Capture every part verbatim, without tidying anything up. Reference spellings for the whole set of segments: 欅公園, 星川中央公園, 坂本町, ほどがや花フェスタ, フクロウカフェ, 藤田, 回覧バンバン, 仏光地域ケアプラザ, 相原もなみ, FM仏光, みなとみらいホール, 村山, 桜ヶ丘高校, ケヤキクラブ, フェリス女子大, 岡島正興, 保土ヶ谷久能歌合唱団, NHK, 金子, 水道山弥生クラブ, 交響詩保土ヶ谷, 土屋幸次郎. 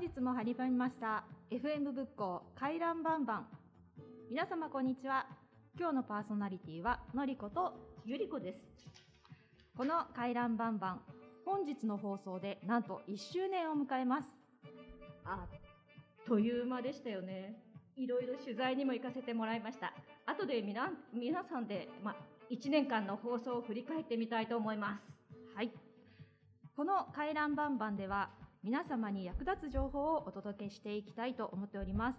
本日も張り込みました エフエム 仏光回覧バンバン、皆様こんにちは。今日のパーソナリティはのりことゆりこです。この回覧バンバン、本日の放送でなんといっしゅうねんを迎えます。あっという間でしたよね。いろいろ取材にも行かせてもらいました。後でみな皆さんで、ま、いちねんかんの放送を振り返ってみたいと思います。はい、この回覧バンバンでは皆様に役立つ情報をお届けしていきたいと思っております。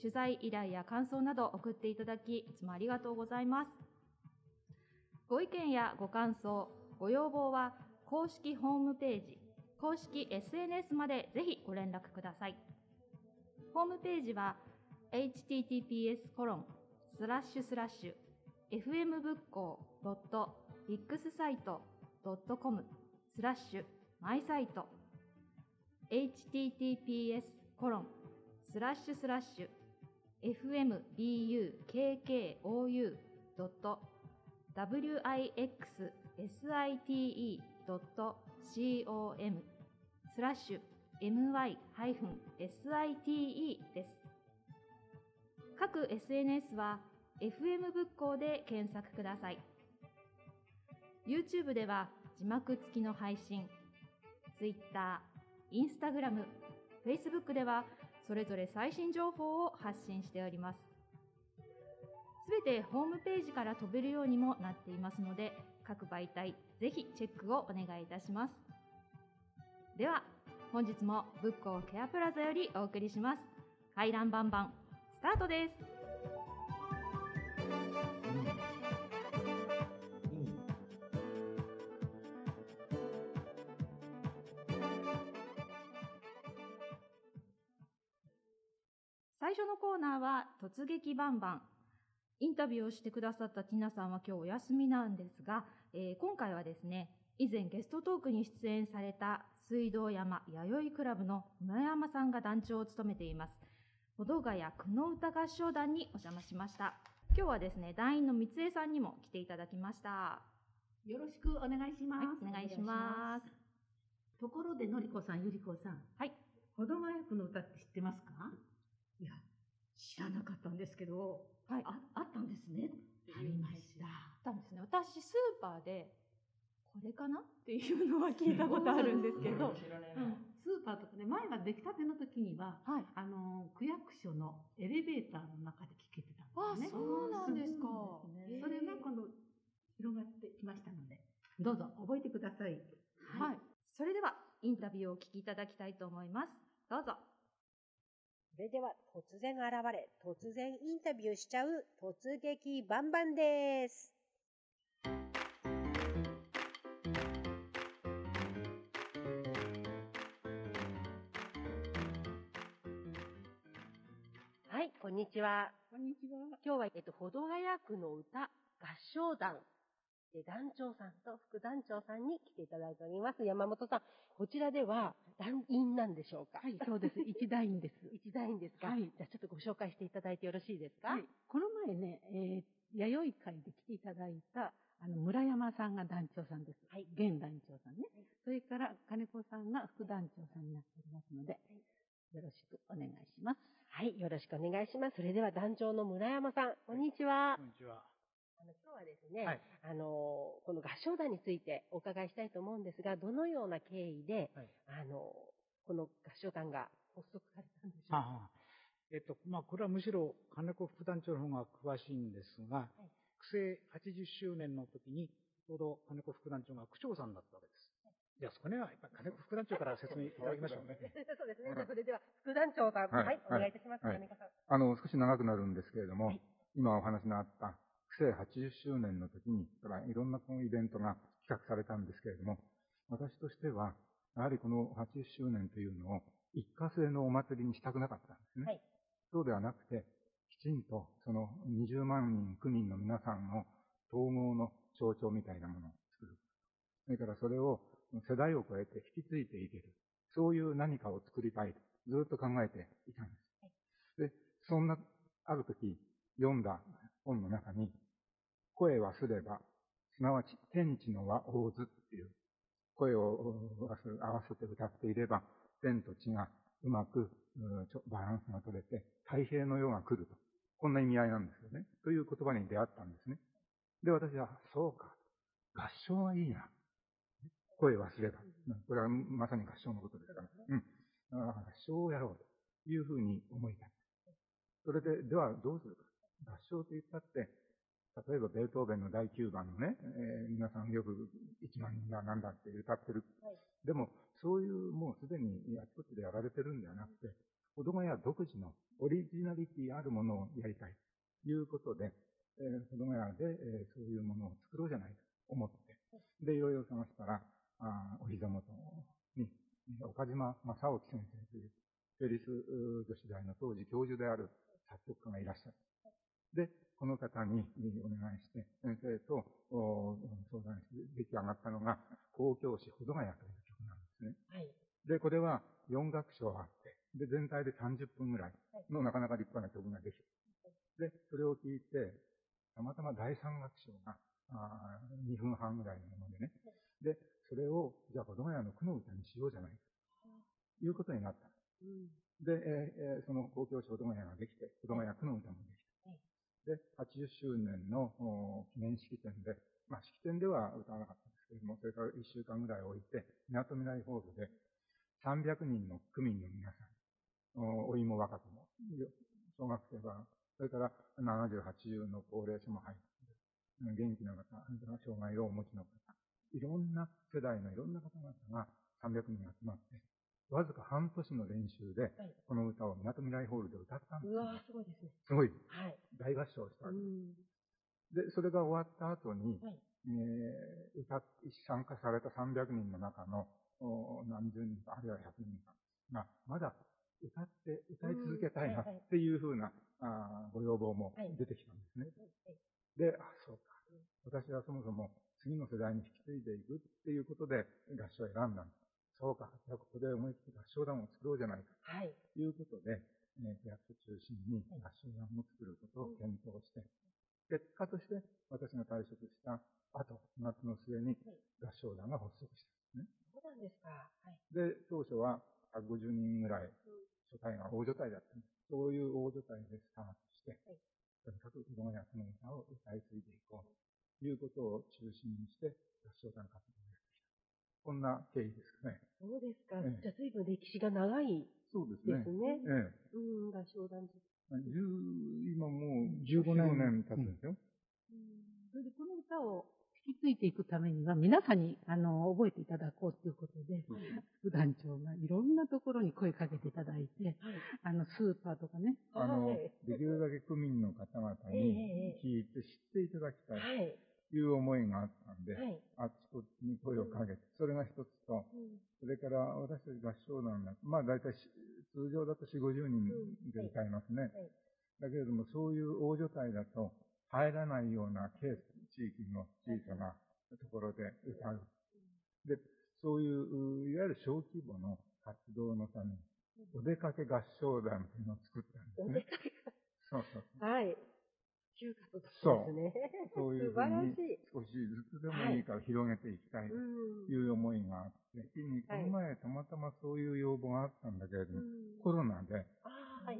取材依頼や感想など送っていただき、いつもありがとうございます。ご意見やご感想、ご要望は公式ホームページ、公式 エスエヌエス までぜひご連絡ください。ホームページは エイチティーティーピーエスコロンスラッシュスラッシュエフエムブックドットビッグスサイトドットコムスラッシュマイサイトエイチティーティーピーエスコロンスラッシュスラッシュエフエムブックドットダブリューアイエックスエスアイティーイードットコムスラッシュエムワイハイフンエスアイティーイー です。各 エスエヌエス は エフエム 仏光で検索ください。YouTube では字幕付きの配信、Twitter、インスタグラム、フェイスブックではそれぞれ最新情報を発信しております。すべてホームページから飛べるようにもなっていますので、各媒体ぜひチェックをお願いいたします。では本日も仏光ケアプラザよりお送りします。回覧バンバンスタートです。最初のコーナーは突撃バンバン。インタビューをしてくださったティナさんは今日お休みなんですが、えー、今回はですね、以前ゲストトークに出演された水道山弥生クラブの村山さんが団長を務めています保土ヶ谷久能歌合唱団にお邪魔しました。今日はですね、団員の三江さんにも来ていただきました。よろしくお願いします。はい、お願いします。ところでのりこさん、ゆりこさん、はい、保土ヶ谷久能歌って知ってますか？いや、知らなかったんですけど、はい、あ, あったんですね。ありました。あったんですね。私スーパーでこれかなっていうのは聞いたことあるんですけど、うん、スーパーとかね、前は出来たての時には、はい、あの区役所のエレベーターの中で聴けてたんですね。あ、そうなんですか。すね、それが今度広がってきましたので、どうぞ覚えてください。はい。はい、それではインタビューをお聞きいただきたいと思います。どうぞ。それでは突然現れ、突然インタビューしちゃう突撃バンバンです。はい、こんにちは。こんにちは。今日は、えっと、保土ヶ谷区の歌合唱団、団長さんと副団長さんに来ていただいております。山本さん、こちらでは団員なんでしょうか？はい、そうです。一団員です。一団員ですか？はい。じゃあちょっとご紹介していただいてよろしいですか？はい。この前ね、えー、弥生会で来ていただいた、あの、村山さんが団長さんです。はい。現団長さんね。はい、それから、金子さんが副団長さんになっておりますので、はい、よろしくお願いします。はい。よろしくお願いします。それでは団長の村山さん、こんにちは。はい、こんにちは。あの今日はですね、はい、あのこの合唱団についてお伺いしたいと思うんですが、どのような経緯で、はい、あのこの合唱団が発足されたんでしょうか？ああ、えっとまあ、これはむしろ金子副団長の方が詳しいんですが、はい、区政はちじゅっしゅうねんの時にちょうど金子副団長が区長さんだったわけです。はい、じゃあそこね、やっぱり金子副団長から説明いただきましょうね。そうですね。じゃあそれでは副団長さん、はい、はい、お願いいたします。はい、金子さん、あの少し長くなるんですけれども、はい、今お話のあった区政はちじゅっしゅうねんの時に、いろんなこのイベントが企画されたんですけれども、私としては、やはりこのはちじゅっしゅうねんというのを一過性のお祭りにしたくなかったんですね。はい、そうではなくて、きちんとそのにじゅうまんにん区民の皆さんの統合の象徴みたいなものを作る。それからそれを世代を超えて引き継いでいける。そういう何かを作りたいと、ずっと考えていたんです。はい、で、そんな、ある時、読んだ本の中に、声はすれば、すなわち天地の和大図っていう、声を合わせて歌っていれば、天と地がうまくちょバランスが取れて、太平の世が来ると。こんな意味合いなんですよね。という言葉に出会ったんですね。で、私は、そうか。合唱はいいな。声忘れば。これはまさに合唱のことですから。うん。合唱をやろうというふうに思いた。それで、ではどうするか。合唱と言ったって、例えばベートーベンのだいきゅうばんのね、えー、皆さんよくいちまんにんだなんだって歌ってる。はい、でも、そういうもうすでにあちこちでやられてるんではなくて、子供や独自のオリジナリティあるものをやりたいということで、えー、子供やで、えー、そういうものを作ろうじゃないと思って、で、いろいろ探したら、あお膝元に、岡島正興先生という、フェリス女子大の当時教授である作曲家がいらっしゃる。で、この方にお願いして、先生と相談して出来上がったのが、交響詩保土ヶ谷という曲なんですね。はい、で、これはよんがくしょうあって、で、全体でさんじゅっぷんぐらいのなかなか立派な曲ができる。で、それを聞いて、たまたまだいさんがくしょうがあにふんはんぐらいのものでね。で、それを、じゃあ保土ヶ谷の句の歌にしようじゃないということになった。で、えー、その交響詩保土ヶ谷ができて、保土ヶ谷区の歌もできて、で、はちじゅっしゅうねんの記念式典で、まあ、式典では歌わなかったんですけれども、それからいっしゅうかんぐらい置いて、みなとみらいホールで、さんびゃくにんの区民の皆さん、おいも若くも、小学生は、それからななじゅう、はちじゅうの高齢者も入って、元気な方、障害をお持ちの方、いろんな世代のいろんな方々がさんびゃくにん集まって、わずか半年の練習で、この歌をみなとみらいホールで歌ったんです。うわー、すごいですね。すごい。はい。大合唱したわけです。で、それが終わった後に、はい、えー、歌、参加されたさんびゃくにんの中の、何十人か、あるいはひゃくにんかが、まだ歌って、歌い続けたいなっていうふうな、はいはい、あご要望も出てきたんですね。はい、で、あ、そうか。私はそもそも次の世代に引き継いでいくっていうことで合唱を選んだんです。そうか。じゃあ、ここで思い切って合唱団を作ろうじゃないか。はい。ということで、区役所中心に合唱団を作ることを検討して、結果として私が退職した後、夏の末に合唱団が発足したんですね。そうなんですか。はい。で、当初はひゃくごじゅうにんぐらい、所帯が大所帯だったんです。そういう大所帯でスタートして、とにかく子供やその歌を歌い継いでいこうということを中心にして合唱団活動です。こんな経緯ですかね。そうですか。ええ、じゃあ、随分歴史が長いですね。そうですね。ええ、うん、合唱団時代。今もうじゅうごねん経つんですよ。うん、それで、この歌を引き継いでいくためには、皆さんに、あの、覚えていただこうということで、副団長がいろんなところに声かけていただいて、あの、スーパーとかね。あの、はい、できるだけ区民の方々に聞いて知っていただきたい。はいいう思いがあったんで、はい、あっちこっちに声をかけて、それが一つと、うん、それから私たち合唱団が、まあ大体通常だとよん、ごじゅうにんで歌いますね。だけれどもそういう大所帯だと入らないようなケース、地域の小さなところで歌う。で、そういう、いわゆる小規模の活動のために、お出かけ合唱団というのを作ったんですね。お出かけそうそうそう。はい。そう。そういうふうに少しずつでもいいから広げていきたいという思いがあって、この前たまたまそういう要望があったんだけれども、コロナで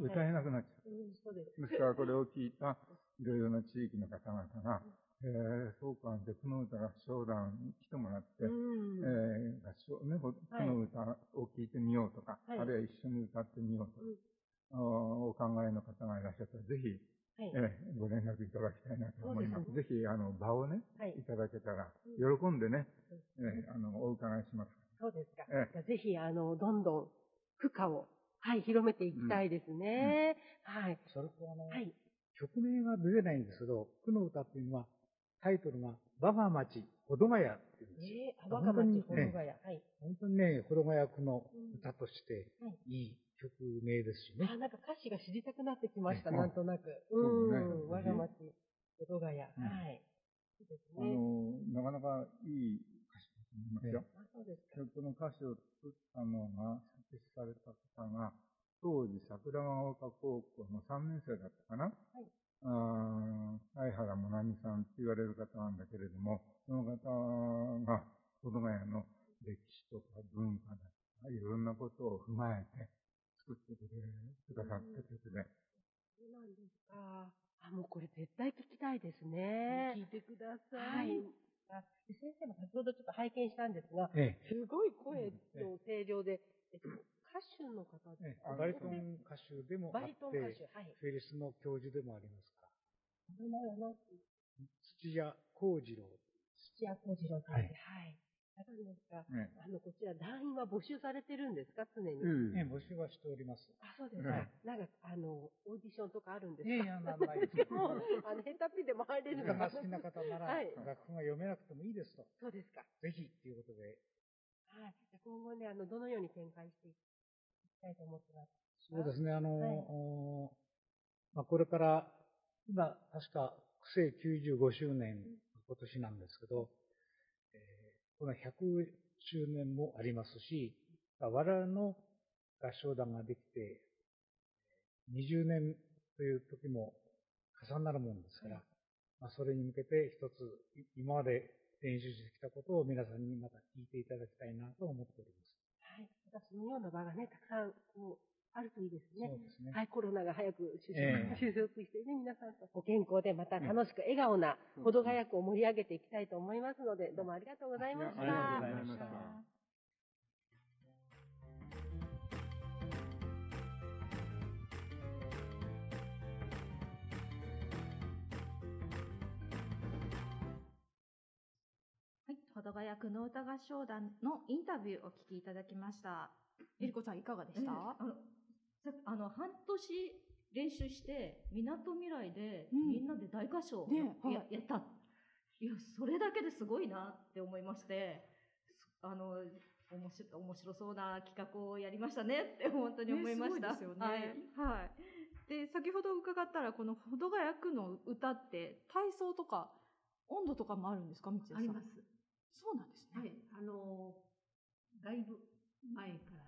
歌えなくなっちゃった。ですからこれを聞いたいろいろな地域の方々が、えー、そうか、で、区の歌合唱団に来てもらって、えー、合唱、ね、区の歌を聴いてみようとか、あるいは一緒に歌ってみようとか、お考えの方がいらっしゃったら、ぜひ、はい、ええ、ご連絡いただきたいなと思います。すね、ぜひ、あの、場をね、はい、いただけたら、喜んでね、うん、ええ、あの、お伺いします。そうですか。ええ、ぜひ、あの、どんどん、区歌を、はい、広めていきたいですね。うんうん、はい。それと、あの、はい、曲名は出れないんですけど、区の歌っていうのは、タイトルが、我が町、保土ヶ谷っていうんですよ。ええ、我が町、保土ヶ谷。はい。本当にね、保土ヶ谷区の歌として、いい。うん、はい、曲名ですしね。あ、なんか歌詞が知りたくなってきました、なんとなく。うん。我が町、保土ヶ谷。はい。あの、なかなかいい歌詞だと思いますよ。そうですか。この歌詞を作ったのが、作詞された方が、当時、桜ヶ丘高校のさんねんせいだったかな。はい。ああ、相原もなみさんって言われる方なんだけれども、その方が、保土ヶ谷の歴史とか文化だとか、いろんなことを踏まえて、ださい。はい。先生も先ほどちょっと拝見したんですが、ええ、すごい声の声量で、えっと、歌手の方ですか？バリトン歌手でもあって、はい、フェリスの教授でもありますから。土屋幸次郎。土屋幸次郎さんって、はい。はいなんですか、ね、あのこちら団員は募集されてるんですか？常に、うんね、募集はしております。あ、そうですか、ね、うん、なんかあのオーディションとかあるんですか？ええ、いやなんないですけどもあのヘタピでも入れるのが好きな方なら、はい、楽譜が読めなくてもいいですと。そうですか。ぜひっていうことで、はい、今後ね、あのどのように展開していきたいと思ってますか？そうですね、あの、はい、まあ、これから今確か区政きゅうじゅうごしゅうねん今年なんですけど、えーこのひゃくしゅうねんもありますし、我々の合唱団ができてにじゅうねんという時も重なるもんですから、はい、まあ、それに向けて一つ今まで練習してきたことを皆さんにまた聞いていただきたいなと思っております。はい、私のような場がね、たくさんこうあるといいですね。そうですね。はい、コロナが早く収束、えー、収束してね、皆さんとご健康でまた楽しく笑顔なほどがやくを盛り上げていきたいと思いますので、どうもありがとうございました。ありがとうございました。はい、ほどがやくの歌合唱団のインタビューをお聞きいただきました。えりこさんいかがでした？あのあの半年練習してみなとみらいで、うん、みんなで大合唱を や,、ねはい、やったいやそれだけですごいなって思いまして、あの面白面白そうな企画をやりましたねって本当に思いました、ね、すごいですよね、はいはい。で先ほど伺ったらこのほどがやくの歌って体操とか音頭とかもあるんですか？道枝さん。あります。そうなんですね、はい、あのだいぶ前から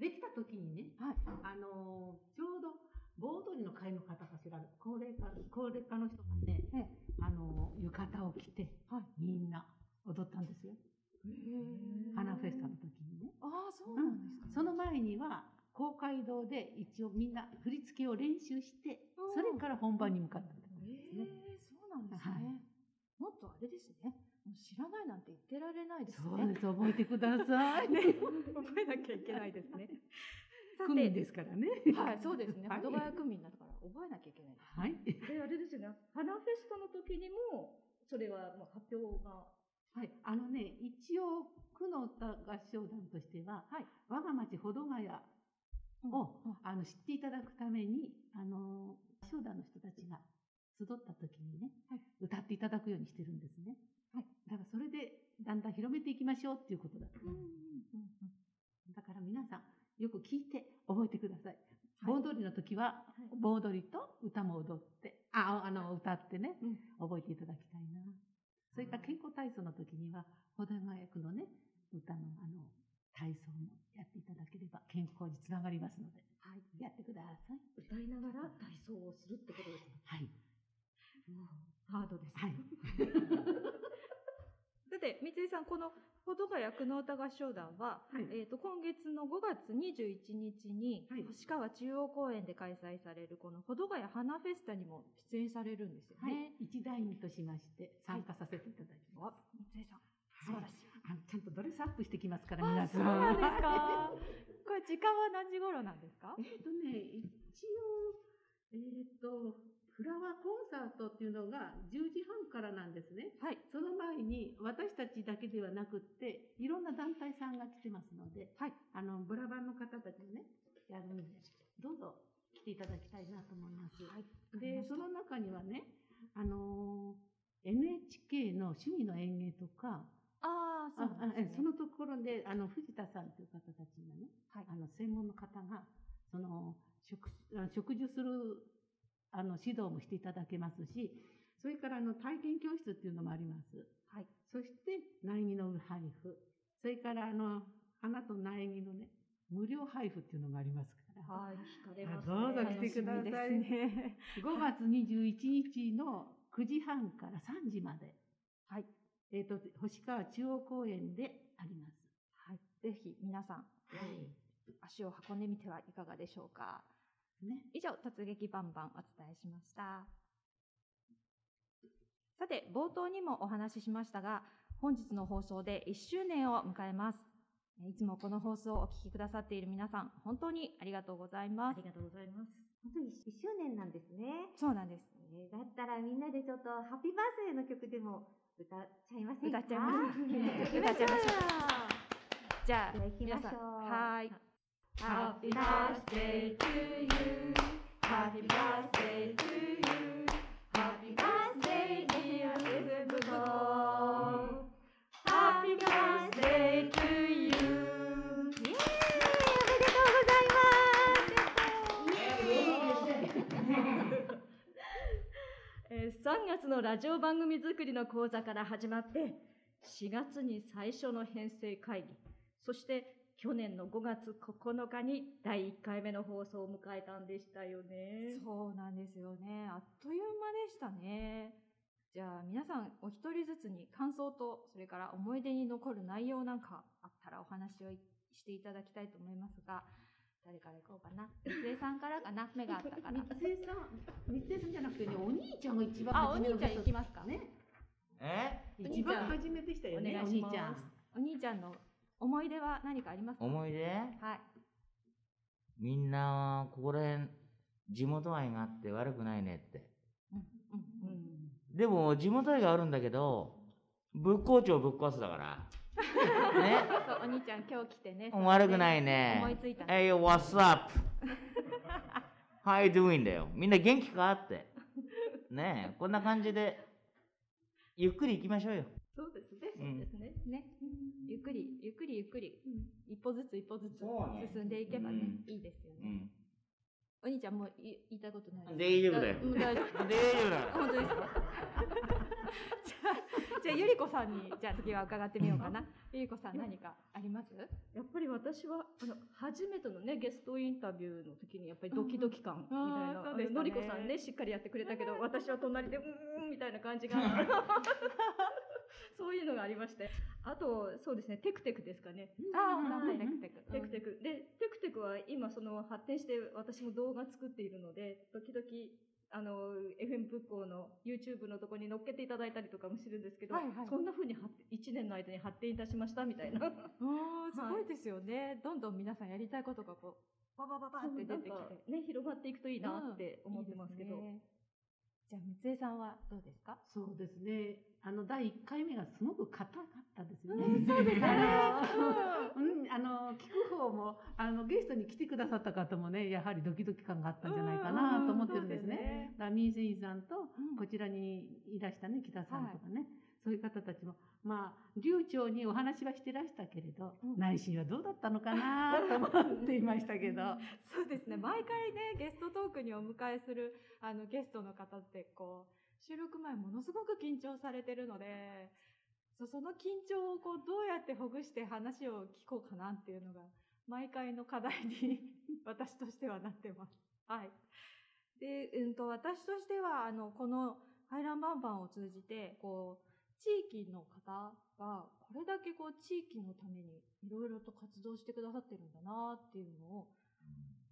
できた時にね、はい、あのー、ちょうど盆踊りの会の方かしら、高齢化、高齢化の人がね、はい、あのー、浴衣を着て、はい、みんな踊ったんですよ。花フェスタの時にね。ああ、そうなんですか、ね、うん。その前には公会堂で一応みんな振り付けを練習して、それから本番に向かったんですね。ええ、そうなんですね。はい、もっとあれですね。知らないなんて言ってられないですね。そうです、覚えてください、ね、覚えなきゃいけないですね区民ですからねはい、そうですね、ほどがや区民だから覚えなきゃいけないですね、はい、であれですね、花フェスタの時にもそれはもう発表が、はい、あのね、一応区の歌合唱団としては、はい、我が町ほどがやを、うん、あの知っていただくためにあの合唱団の人たちが集った時にね、はい、歌っていただくようにしてるんですね。はい、だからそれでだんだん広めていきましょうっていうことだと思います。うんうんうん、だから皆さんよく聞いて覚えてください。盆踊りの時は盆踊りと歌も踊って、あ、あの歌ってね、うん、覚えていただきたいな。それから健康体操の時にはほどがやくのね歌のあの体操もやっていただければ健康につながりますので、はい、やってください。歌いながら体操をするってことですね。はい。もうハードです。はい。さて、道枝さん、このほどがやくの歌合唱団は、はい、えー、と今月のごがつにじゅういちにちに、はい、星川中央公園で開催されるこのほどがや花フェスタにも出演されるんですよね。はい、一団員としまして参加させていただきます。道枝さん、素晴らしい。はい、ちゃんとドレスアップしてきますから皆さん。そうなんですかこれ時間は何時頃なんですか？えっとね、一応えっとフラワーコンサートっていうのがじゅうじはんからなんですね。はい。その前に私たちだけではなくって、いろんな団体さんが来てますので、はい。あの、ブラバンの方たちもね、やるので、どうぞ来ていただきたいなと思います。はい。で、その中にはね、あのー、エヌエイチケー の趣味の演芸とか、ああ、そうですね。そのところで、あの、藤田さんという方たちがね、はい。あの、専門の方が、その、食、食事する、あの指導もしていただけますし、それからあの体験教室っていうのもあります。はい。そして苗木の配布、それからあの花と苗木のね無料配布っていうのがありますから。はい。惹かれますね。どうぞ来てくださいね。ごがつにじゅういちにちのくじはんからさんじまで。はい。えっと星川中央公園であります。はい。ぜひ皆さん、はい、足を運んでみてはいかがでしょうか。以上、突撃バンバンお伝えしました。さて、冒頭にもお話ししましたが、本日の放送でいっしゅうねんを迎えます。いつもこの放送をお聞きくださっている皆さん、本当にありがとうございます。ありがとうございます。本当にいっしゅうねんなんですね。そうなんです。えー、だったらみんなでちょっとハッピーバースデーの曲でも歌っちゃいませんか？歌っちゃいます。歌っちゃいましょう。じゃあ、皆さん、はい。Happy birthday to you. Happy birthday to you. Happy birthday dear Izubuko. Happy birthday to you.さんがつのラジオ番組作りの講座から始まって、しがつに最初の編成会議、そして去年のごがつここのかにだいいっかいめの放送を迎えたんでしたよね。そうなんですよね。あっという間でしたね。じゃあ皆さんお一人ずつに感想と、それから思い出に残る内容なんかあったらお話をしていただきたいと思いますが、誰から行こうかな。三江さんからかな。目があったから。三江さん、三江さんじゃなくてね、お兄ちゃんが一番初め。あ、お兄ちゃん行きますかね。え？一番初めでしたよね。お兄ちゃん。お兄ちゃんの思い出は何かありますか？思い出？はい。みんなここら辺地元愛があって悪くないねって。うんうんうん。でも地元愛があるんだけど、ぶっこうちをぶっ壊すだから。ね、お兄ちゃん今日来てね。悪くないね。思いついた。Hey, what's up? How you doing? だよ。みんな元気かって。ねえ、こんな感じでゆっくり行きましょうよ。そうですね。そうですね。ね、ゆっくりゆっくりゆっくり一歩ずつ一歩ずつ進んでいけばね、いいですよね。お兄ちゃんもう言いたいことないですか？大丈夫だよ。大丈夫だよ。本当ですか？じゃあゆりこさんにじゃあ次は伺ってみようかな。ゆりこさん何かあります？やっぱり私はあの初めてのねゲストインタビューの時にやっぱりドキドキ感みたいな、うんね、のりこさんねしっかりやってくれたけど私は隣でうーんみたいな感じがそういうのがありまして、あとそうですねテクテクですかね。ああ、テクテクテクテクでテクテクは今その発展して私も動画作っているので時々。あの エフエム 復興の YouTube のとこに載っけていただいたりとかもするんですけど、はいはい、そんな風にいちねんの間に発展いたしましたみたいな。おー、すごいですよね、はい、どんどん皆さんやりたいことがこうババババって出てきて、ね、広がっていくといいなって思ってますけど、うん、いいですね。じゃあ三江さんはどうですか？そうですね、あのだいいっかいめがすごく硬かったですよね。うん、そうですね。あの聞く方もあのゲストに来てくださった方もねやはりドキドキ感があったんじゃないかなと思ってるんですね。だからミーゼイさんとこちらにいらしたね北さんとかね、はい、そういう方たちもまあ流暢にお話はしてらしたけれど、うん、内心はどうだったのかなと思っていましたけどそうですね、毎回ねゲストトークにお迎えするあのゲストの方ってこう。収録前ものすごく緊張されてるので、その緊張をこうどうやってほぐして話を聞こうかなっていうのが毎回の課題に私としてはなってます。はい。で、うんと私としてはあのこの回覧板板を通じてこう地域の方がこれだけこう地域のためにいろいろと活動してくださってるんだなっていうのを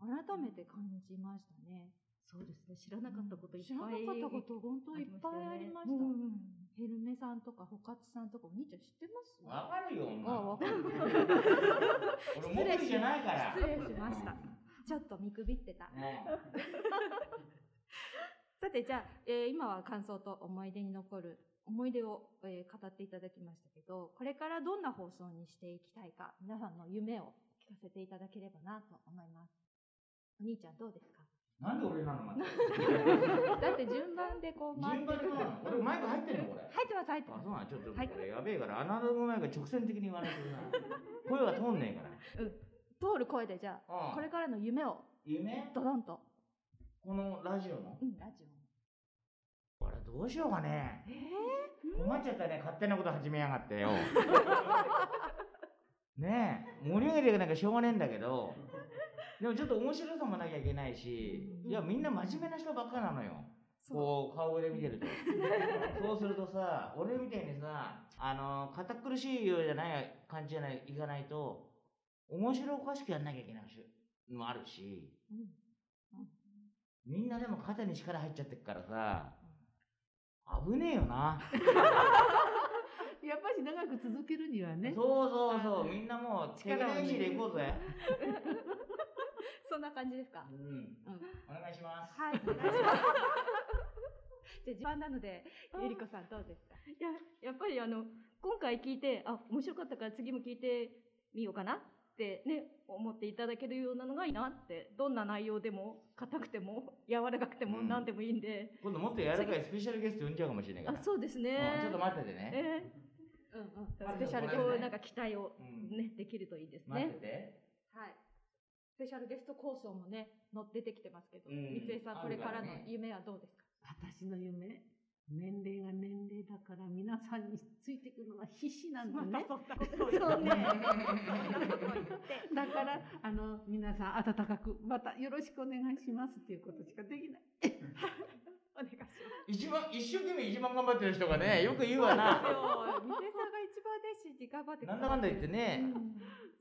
改めて感じましたね。そうですね、知らなかったこといっぱい、知らなかったこと本当いっぱいありました。ヘルメさんとかホカチさんとかお兄ちゃん知ってます？わかるよ。あ、わかる。失礼じゃないから。失礼しました。ちょっと見くびってた。さてじゃあ、えー、今は感想と思い出に残る思い出を、えー、語っていただきましたけど、これからどんな放送にしていきたいか、皆さんの夢を聞かせていただければなと思います。お兄ちゃんどうですか？なんで俺なの？だって順番でこう回ってる。俺マイク入ってるのこれ。入ってます入ってます。あ、そうなん。ちょっとこれやべえからアナログマイク直線的に言われてるな。声は通んねえから。うん。通る声でじゃあこれからの夢を。夢？ドドンと。このラジオの？うん、ラジオ。これどうしようかね。ええ。困っちゃったね。勝手なこと始めやがってよ。ねえ、盛り上げていかなきゃしょうがねえんだけど。でもちょっと面白さもなきゃいけないし、いやみんな真面目な人ばっかなのよ。こう顔で見てると。そうするとさ、俺みたいにさ、あの堅苦しいようじゃない感じじゃないいかないと、面白おかしくやんなきゃいけないのもあるし、みんなでも肩に力入っちゃってるからさ、危ねえよな。やっぱし長く続けるにはね。そうそうそう、みんなもう力を入れていこうぜ。そんな感じですか。うん、うん、お願いします。はい、お願いします。じゃあ時間なのでゆりこさんどうですか。いや、やっぱりあの今回聞いて、あ、面白かったから次も聞いてみようかなってね思っていただけるようなのがいいなって。どんな内容でも硬くても柔らかくても何でもいいんで、うん、今度もっと柔らかいスペシャルゲスト呼んじゃうかもしれないから。あ、そうですね、うん、ちょっと待っててね、えー、うんうん、スペシャルゲストなんか期待をね、うん、できるといいですね。待ってて、はい、スペシャルゲスト構想もね出てきてますけど、うん、三井さん、これからの夢はどうですか。私の夢、年齢が年齢だから皆さんについてくるのが必死なんだね。そうね。だからあの皆さん温かくまたよろしくお願いしますっていうことしかできない。お願いします。一番一生懸命一番頑張ってる人がね、よく言うわな。三手さんが一番熱心に頑張ってくれる。なんだかんだ言ってね。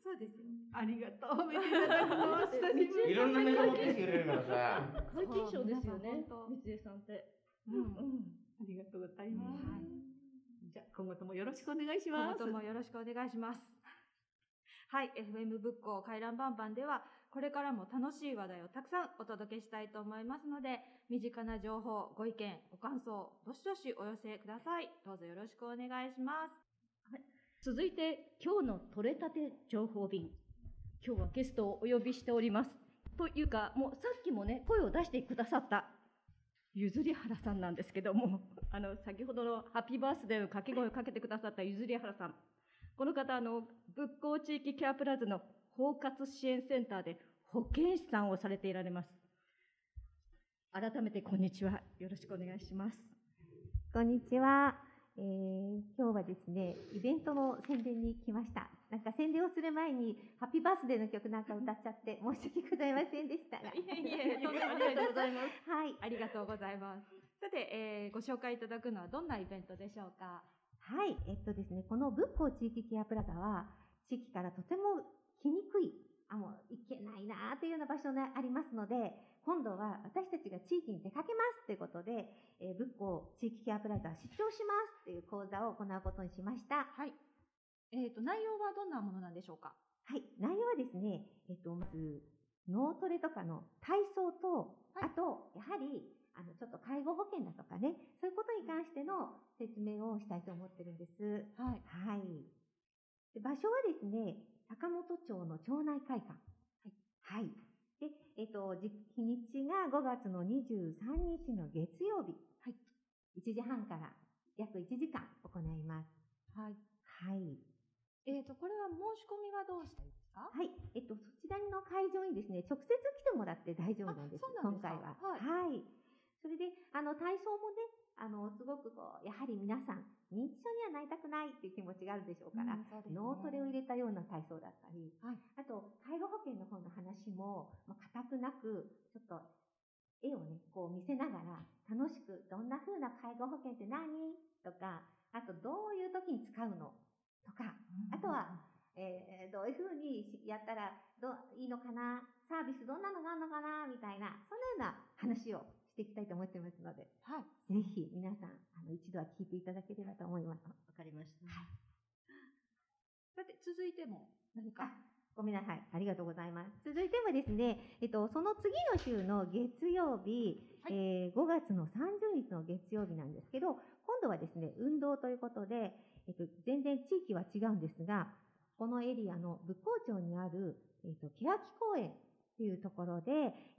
そうですよ。ありがとう。おめでとうございます。いろんなネタ持ってきてくれるからさ。最近賞ですよね。三井さんって。うんうん。ありがとうございます。じゃあ今後ともよろしくお願いします。今後ともよろしくお願いします。はい、エフエム ぶっこ回覧バンバンではこれからも楽しい話題をたくさんお届けしたいと思いますので、身近な情報、ご意見、ご感想、どしどしお寄せください。どうぞよろしくお願いします。はい、続いて今日の取れたて情報便。今日はゲストをお呼びしております。というか、もうさっきもね、声を出してくださったゆずりはらさんなんですけども、あの先ほどのハッピーバースデーの掛け声をかけてくださったゆずりはらさん、この方、あの復興地域ケアプラズの包括支援センターで保健師さんをされていられます。改めてこんにちは、よろしくお願いします。こんにちは。えー、今日はですね、イベントの宣伝に来ました。なんか宣伝をする前にハッピーバースデーの曲なんか歌っちゃって申し訳ございませんでしたが。いえいえ、とんでもないでございます。はい、ありがとうございます。さて、えー、ご紹介いただくのはどんなイベントでしょうか。はい、えっとですね、この仏光地域ケアプラザは地域からとても来にくい、あ、もう行けないなというような場所がありますので、今度は私たちが地域に出かけますということで、えー、ぶっこ地域ケアプラザ出張しますという講座を行うことにしました。はい。えっと、内容はどんなものなんでしょうか。はい。内容はですね、えっと、まず、脳トレとかの体操と、はい、あと、やはり、あの、ちょっと介護保険だとかね、そういうことに関しての説明をしたいと思ってるんです。はい。はい。で、場所はですね、坂本町の町内会館。はい。はい、で、えっと、日にちがごがつのにじゅうさんにちの月曜日、はい、いちじはんから約いちじかん行います。はい。はい。えっと、これは申し込みはどうしたらいいですか？はい。えっと、そちらの会場にですね、直接来てもらって大丈夫なんです。そうなんですか。今回は。はい、はい。それで、あの、体操もね、あの、すごくこう、やはり皆さん、認知症にはなりたくないっていう気持ちがあるでしょうから、脳トレを入れたような体操だったり、はい、あと、介護保険の方の話も、まあ、固くなく、ちょっと、絵をね、こう見せながら、楽しく、どんな風な介護保険って何とか、あと、どういう時に使うのとか、あとは、えー、どういう風にやったらどいいのかな、サービスどんなのがあるのかなみたいな、そのような話をしていきたいと思ってますので、はい、ぜひ皆さんあの一度は聞いていただければと思います。わかりました。はい、さて続いても何か、ごめんなさい、ありがとうございます。続いてもですね、えっとその次の週の月曜日、はい、えー、ごがつのさんじゅうにちの月曜日なんですけど、今度はですね運動ということで、えっと全然地域は違うんですが、このエリアの武甲町にあるえっと欅公園というところで、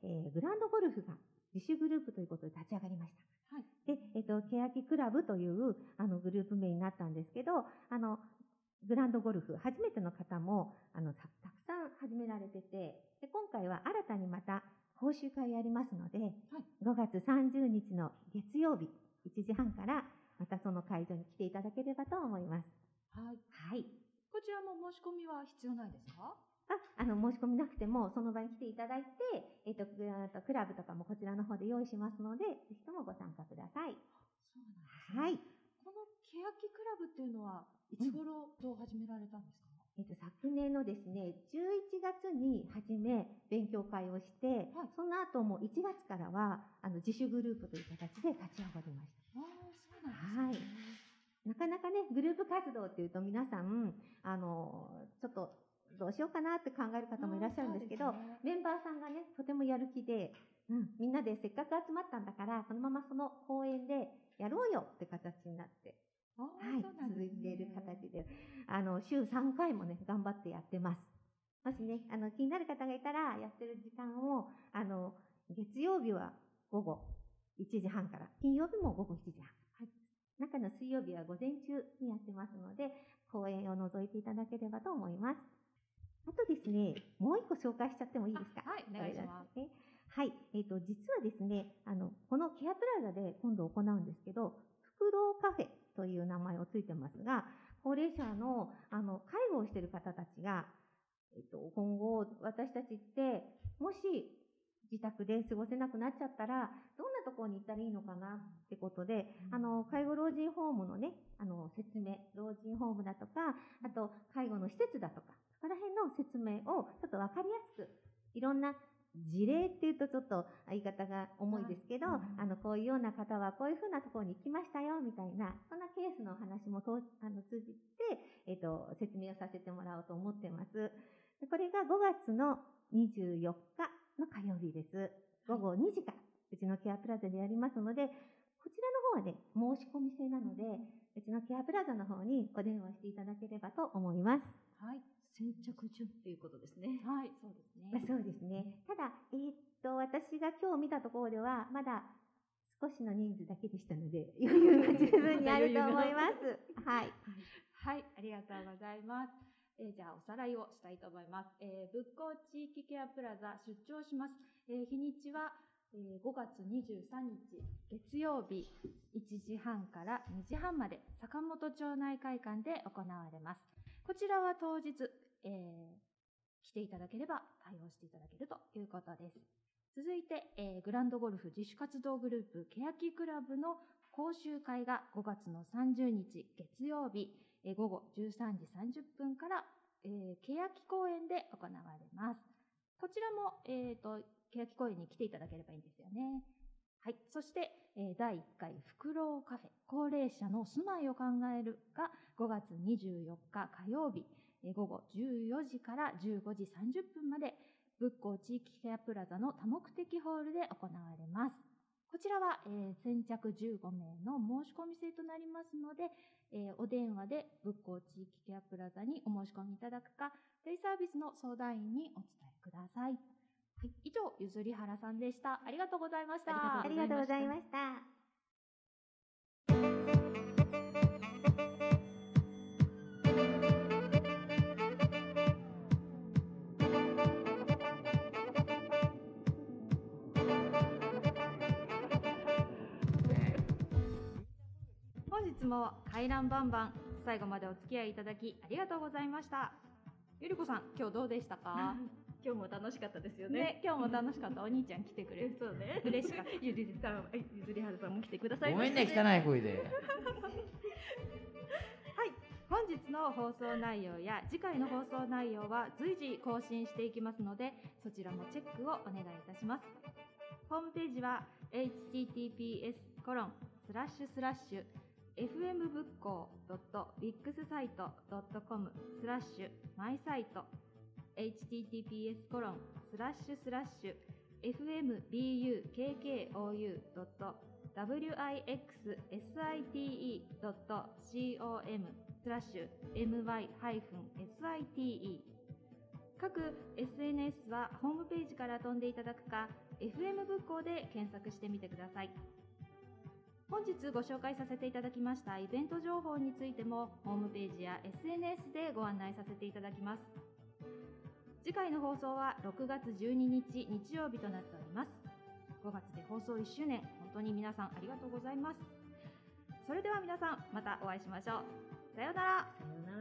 えー、グランドゴルフが自主グループということで立ち上がりました。はい、で、えっと、ケヤキクラブというあのグループ名になったんですけど、あの、グランドゴルフ、初めての方も、あの、たくさん始められてて、で、今回は新たにまた講習会をやりますので、はい、ごがつさんじゅうにちの月曜日、いちじはんから、またその会場に来ていただければと思います。はい。はい。こちらも申し込みは必要ないですか？あ、あの申し込みなくてもその場に来ていただいて、えー、とクラブとかもこちらの方で用意しますので、ぜひともご参加ください。そうなんですね。はい、このケヤキクラブっていうのはいつ頃どう始められたんですか？うん、えー、と昨年のですねじゅういちがつに始め勉強会をして、はい、その後もいちがつからはあの自主グループという形で立ち上がりました。あ、そうなんですね。はい。なかなかね、グループ活動っていうと皆さん、あの、ちょっとどうしようかなって考える方もいらっしゃるんですけど、ね、メンバーさんがね、とてもやる気で、うん、みんなでせっかく集まったんだから、そのままその公園でやろうよって形になって、はい、続いている形で、あの、週さんかいもね、頑張ってやってます。もしね、あの、気になる方がいたら、やってる時間を、あの、月曜日はごごいちじはんから、金曜日もごごしちじはん。はい。中の水曜日は午前中にやってますので、公園を覗いていただければと思います。あとですね、もう一個紹介しちゃってもいいですか？はい、お願いします。はい。えっと、実はですね、あの、このケアプラザで今度行うんですけど、フクロウカフェという名前をついてますが、高齢者の、あの、介護をしている方たちが、えっと、今後、私たちって、もし、自宅で過ごせなくなっちゃったら、どんなところに行ったらいいのかなってことで、あの、介護老人ホームのね、あの、説明、老人ホームだとか、あと、介護の施設だとか、そこら辺の説明をちょっとわかりやすく、いろんな事例っていうとちょっと言い方が重いですけど、あの、こういうような方はこういうふうなところに行きましたよ、みたいな、そんなケースの話もとあの通じて、えっと、説明をさせてもらおうと思ってます。これがごがつのにじゅうよっかの火曜日です。ごごにじから、うちのケアプラザでやりますので、こちらの方はね、申し込み制なので、うちのケアプラザの方にお電話していただければと思います。はい。先着順っていうことですね。はい。そうですね。まあ、そうですね。ただ、えー、っと、私が今日見たところでは、まだ少しの人数だけでしたので、余裕が十分にあると思います。はい。はい。ありがとうございます。えー、じゃあ、おさらいをしたいと思います。えー、仏光地域ケアプラザ出張します。えー、日にちは、えー、ごがつにじゅうさんにち、月曜日、いちじはんからにじはんまで、坂本町内会館で行われます。こちらは当日、えー、来ていただければ対応していただけるということです。続いて、えー、グランドゴルフ自主活動グループケヤキクラブの講習会がごがつのさんじゅうにち月曜日、えー、ごごじゅうさんじさんじゅっぷんから、えー、ケヤキ公園で行われます。こちらも、えーと、ケヤキ公園に来ていただければいいんですよね。はい。そして、えー、だいいっかい、フクロウカフェ、高齢者の住まいを考えるが、ごがつにじゅうよっか火曜日、えー、ごごじゅうよじからじゅうごじさんじゅっぷんまで、仏光地域ケアプラザの多目的ホールで行われます。こちらは、えー、先着じゅうごめいの申し込み制となりますので、えー、お電話で仏光地域ケアプラザにお申し込みいただくか、デイサービスの相談員にお伝えください。はい、以上、ゆずりはらさんでした。ありがとうございました。ありがとうございました。本日も回覧バンバン、最後までお付き合いいただきありがとうございました。ゆりこさん、今日どうでしたか？今日も楽しかったですよね。ね、今日も楽しかった。お兄ちゃん来てくれる。そうね。嬉しかった。ゆずりさん、ゆずりはるさんも来てくださいました。ごめんね、汚い声で。はい。本日の放送内容や次回の放送内容は随時更新していきますので、そちらもチェックをお願いいたします。ホームページは エイチティーティーピーエスコロンスラッシュスラッシュエフエムぶっこうドットビックスサイトドットコムスラッシュマイサイトエイチティーティーピーエスコロンスラッシュスラッシュエフエムビーユーケーケーオーユードットダブリューアイエックスエスアイティーイードットシーオーエムスラッシュエムワイハイフンエスアイティーイー 各 エスエヌエス はホームページから飛んでいただくか エフエム ぶっこうで検索してみてください。本日ご紹介させていただきましたイベント情報についてもホームページや エスエヌエス でご案内させていただきます。次回の放送はろくがつじゅうににち日曜日となっております。ごがつで放送いっしゅうねん、本当に皆さんありがとうございます。それでは皆さん、またお会いしましょう。さようなら。